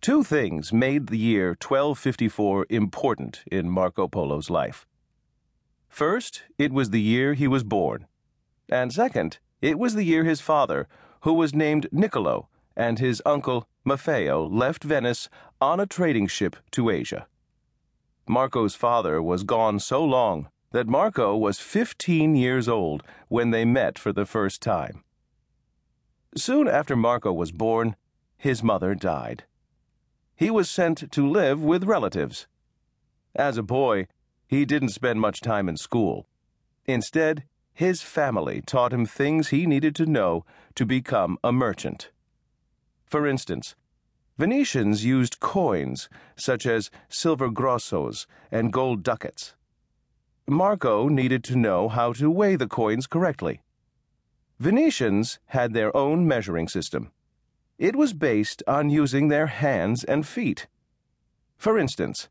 Two things made the year 1254 important in Marco Polo's life. First, it was the year he was born. And second, it was the year his father, who was named Niccolo, and his uncle, Maffeo, left Venice on a trading ship to Asia. Marco's father was gone so long that Marco was 15 years old when they met for the first time. Soon after Marco was born, his mother died. He was sent to live with relatives. As a boy, he didn't spend much time in school. Instead, his family taught him things he needed to know to become a merchant. For instance, Venetians used coins such as silver grossos and gold ducats. Marco needed to know how to weigh the coins correctly. Venetians had their own measuring system. It was based on using their hands and feet. For instance,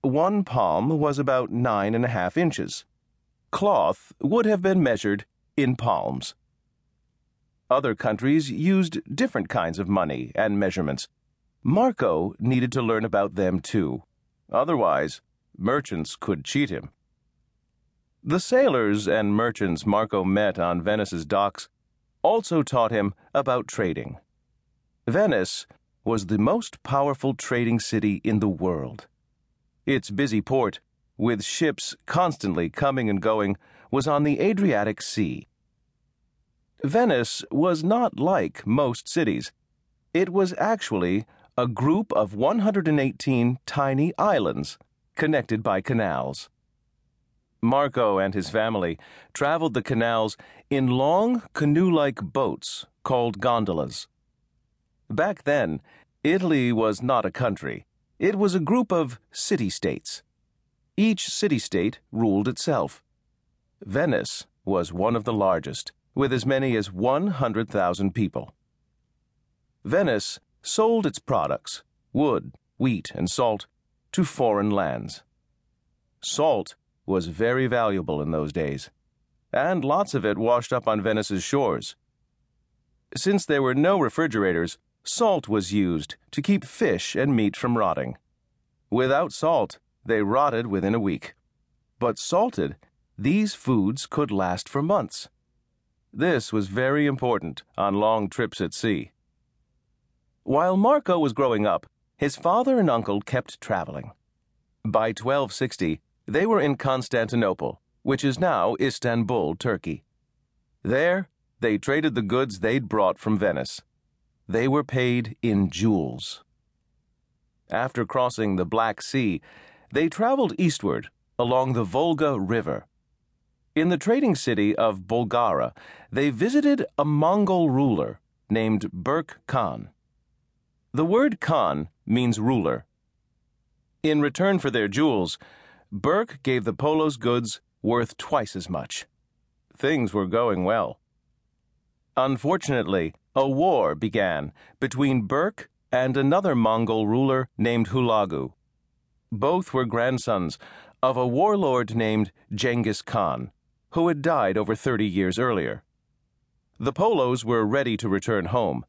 one palm was about 9.5 inches. Cloth would have been measured in palms. Other countries used different kinds of money and measurements. Marco needed to learn about them too. Otherwise, merchants could cheat him. The sailors and merchants Marco met on Venice's docks also taught him about trading. Venice was the most powerful trading city in the world. Its busy port, with ships constantly coming and going, was on the Adriatic Sea. Venice was not like most cities. It was actually a group of 118 tiny islands connected by canals. Marco and his family traveled the canals in long, canoe-like boats called gondolas. Back then, Italy was not a country. It was a group of city-states. Each city-state ruled itself. Venice was one of the largest, with as many as 100,000 people. Venice sold its products, wood, wheat, and salt, to foreign lands. Salt was very valuable in those days, and lots of it washed up on Venice's shores. Since there were no refrigerators, salt was used to keep fish and meat from rotting. Without salt, they rotted within a week. But salted, these foods could last for months. This was very important on long trips at sea. While Marco was growing up, his father and uncle kept traveling. By 1260, they were in Constantinople, which is now Istanbul, Turkey. There, they traded the goods they'd brought from Venice. They were paid in jewels. After crossing the Black Sea, they traveled eastward along the Volga River. In the trading city of Bulgara, they visited a Mongol ruler named Berke Khan. The word Khan means ruler. In return for their jewels, Berke gave the Polos goods worth twice as much. Things were going well. Unfortunately, a war began between Berke and another Mongol ruler named Hulagu. Both were grandsons of a warlord named Genghis Khan, who had died over 30 years earlier. The Polos were ready to return home,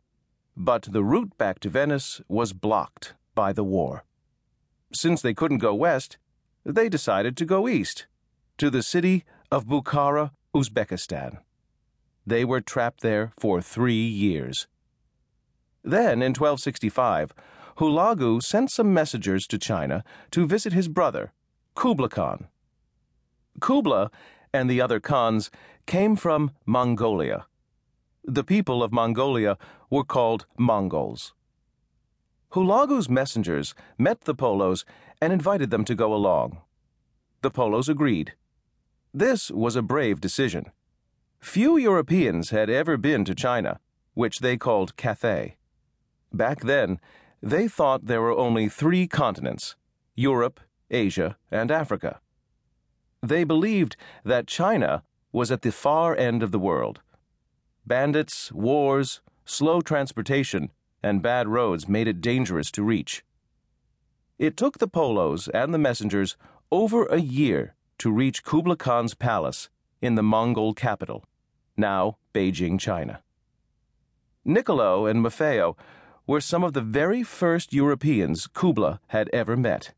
but the route back to Venice was blocked by the war. Since they couldn't go west, they decided to go east, to the city of Bukhara, Uzbekistan. They were trapped there for 3 years. Then, in 1265, Hulagu sent some messengers to China to visit his brother, Kublai Khan. Kublai and the other Khans came from Mongolia. The people of Mongolia were called Mongols. Hulagu's messengers met the Polos and invited them to go along. The Polos agreed. This was a brave decision. Few Europeans had ever been to China, which they called Cathay. Back then, they thought there were only 3 continents: Europe, Asia, and Africa. They believed that China was at the far end of the world. Bandits, wars, slow transportation, and bad roads made it dangerous to reach. It took the Polos and the messengers over a year to reach Kublai Khan's palace in the Mongol capital, now Beijing, China. Niccolo and Maffeo were some of the very first Europeans Kubla had ever met.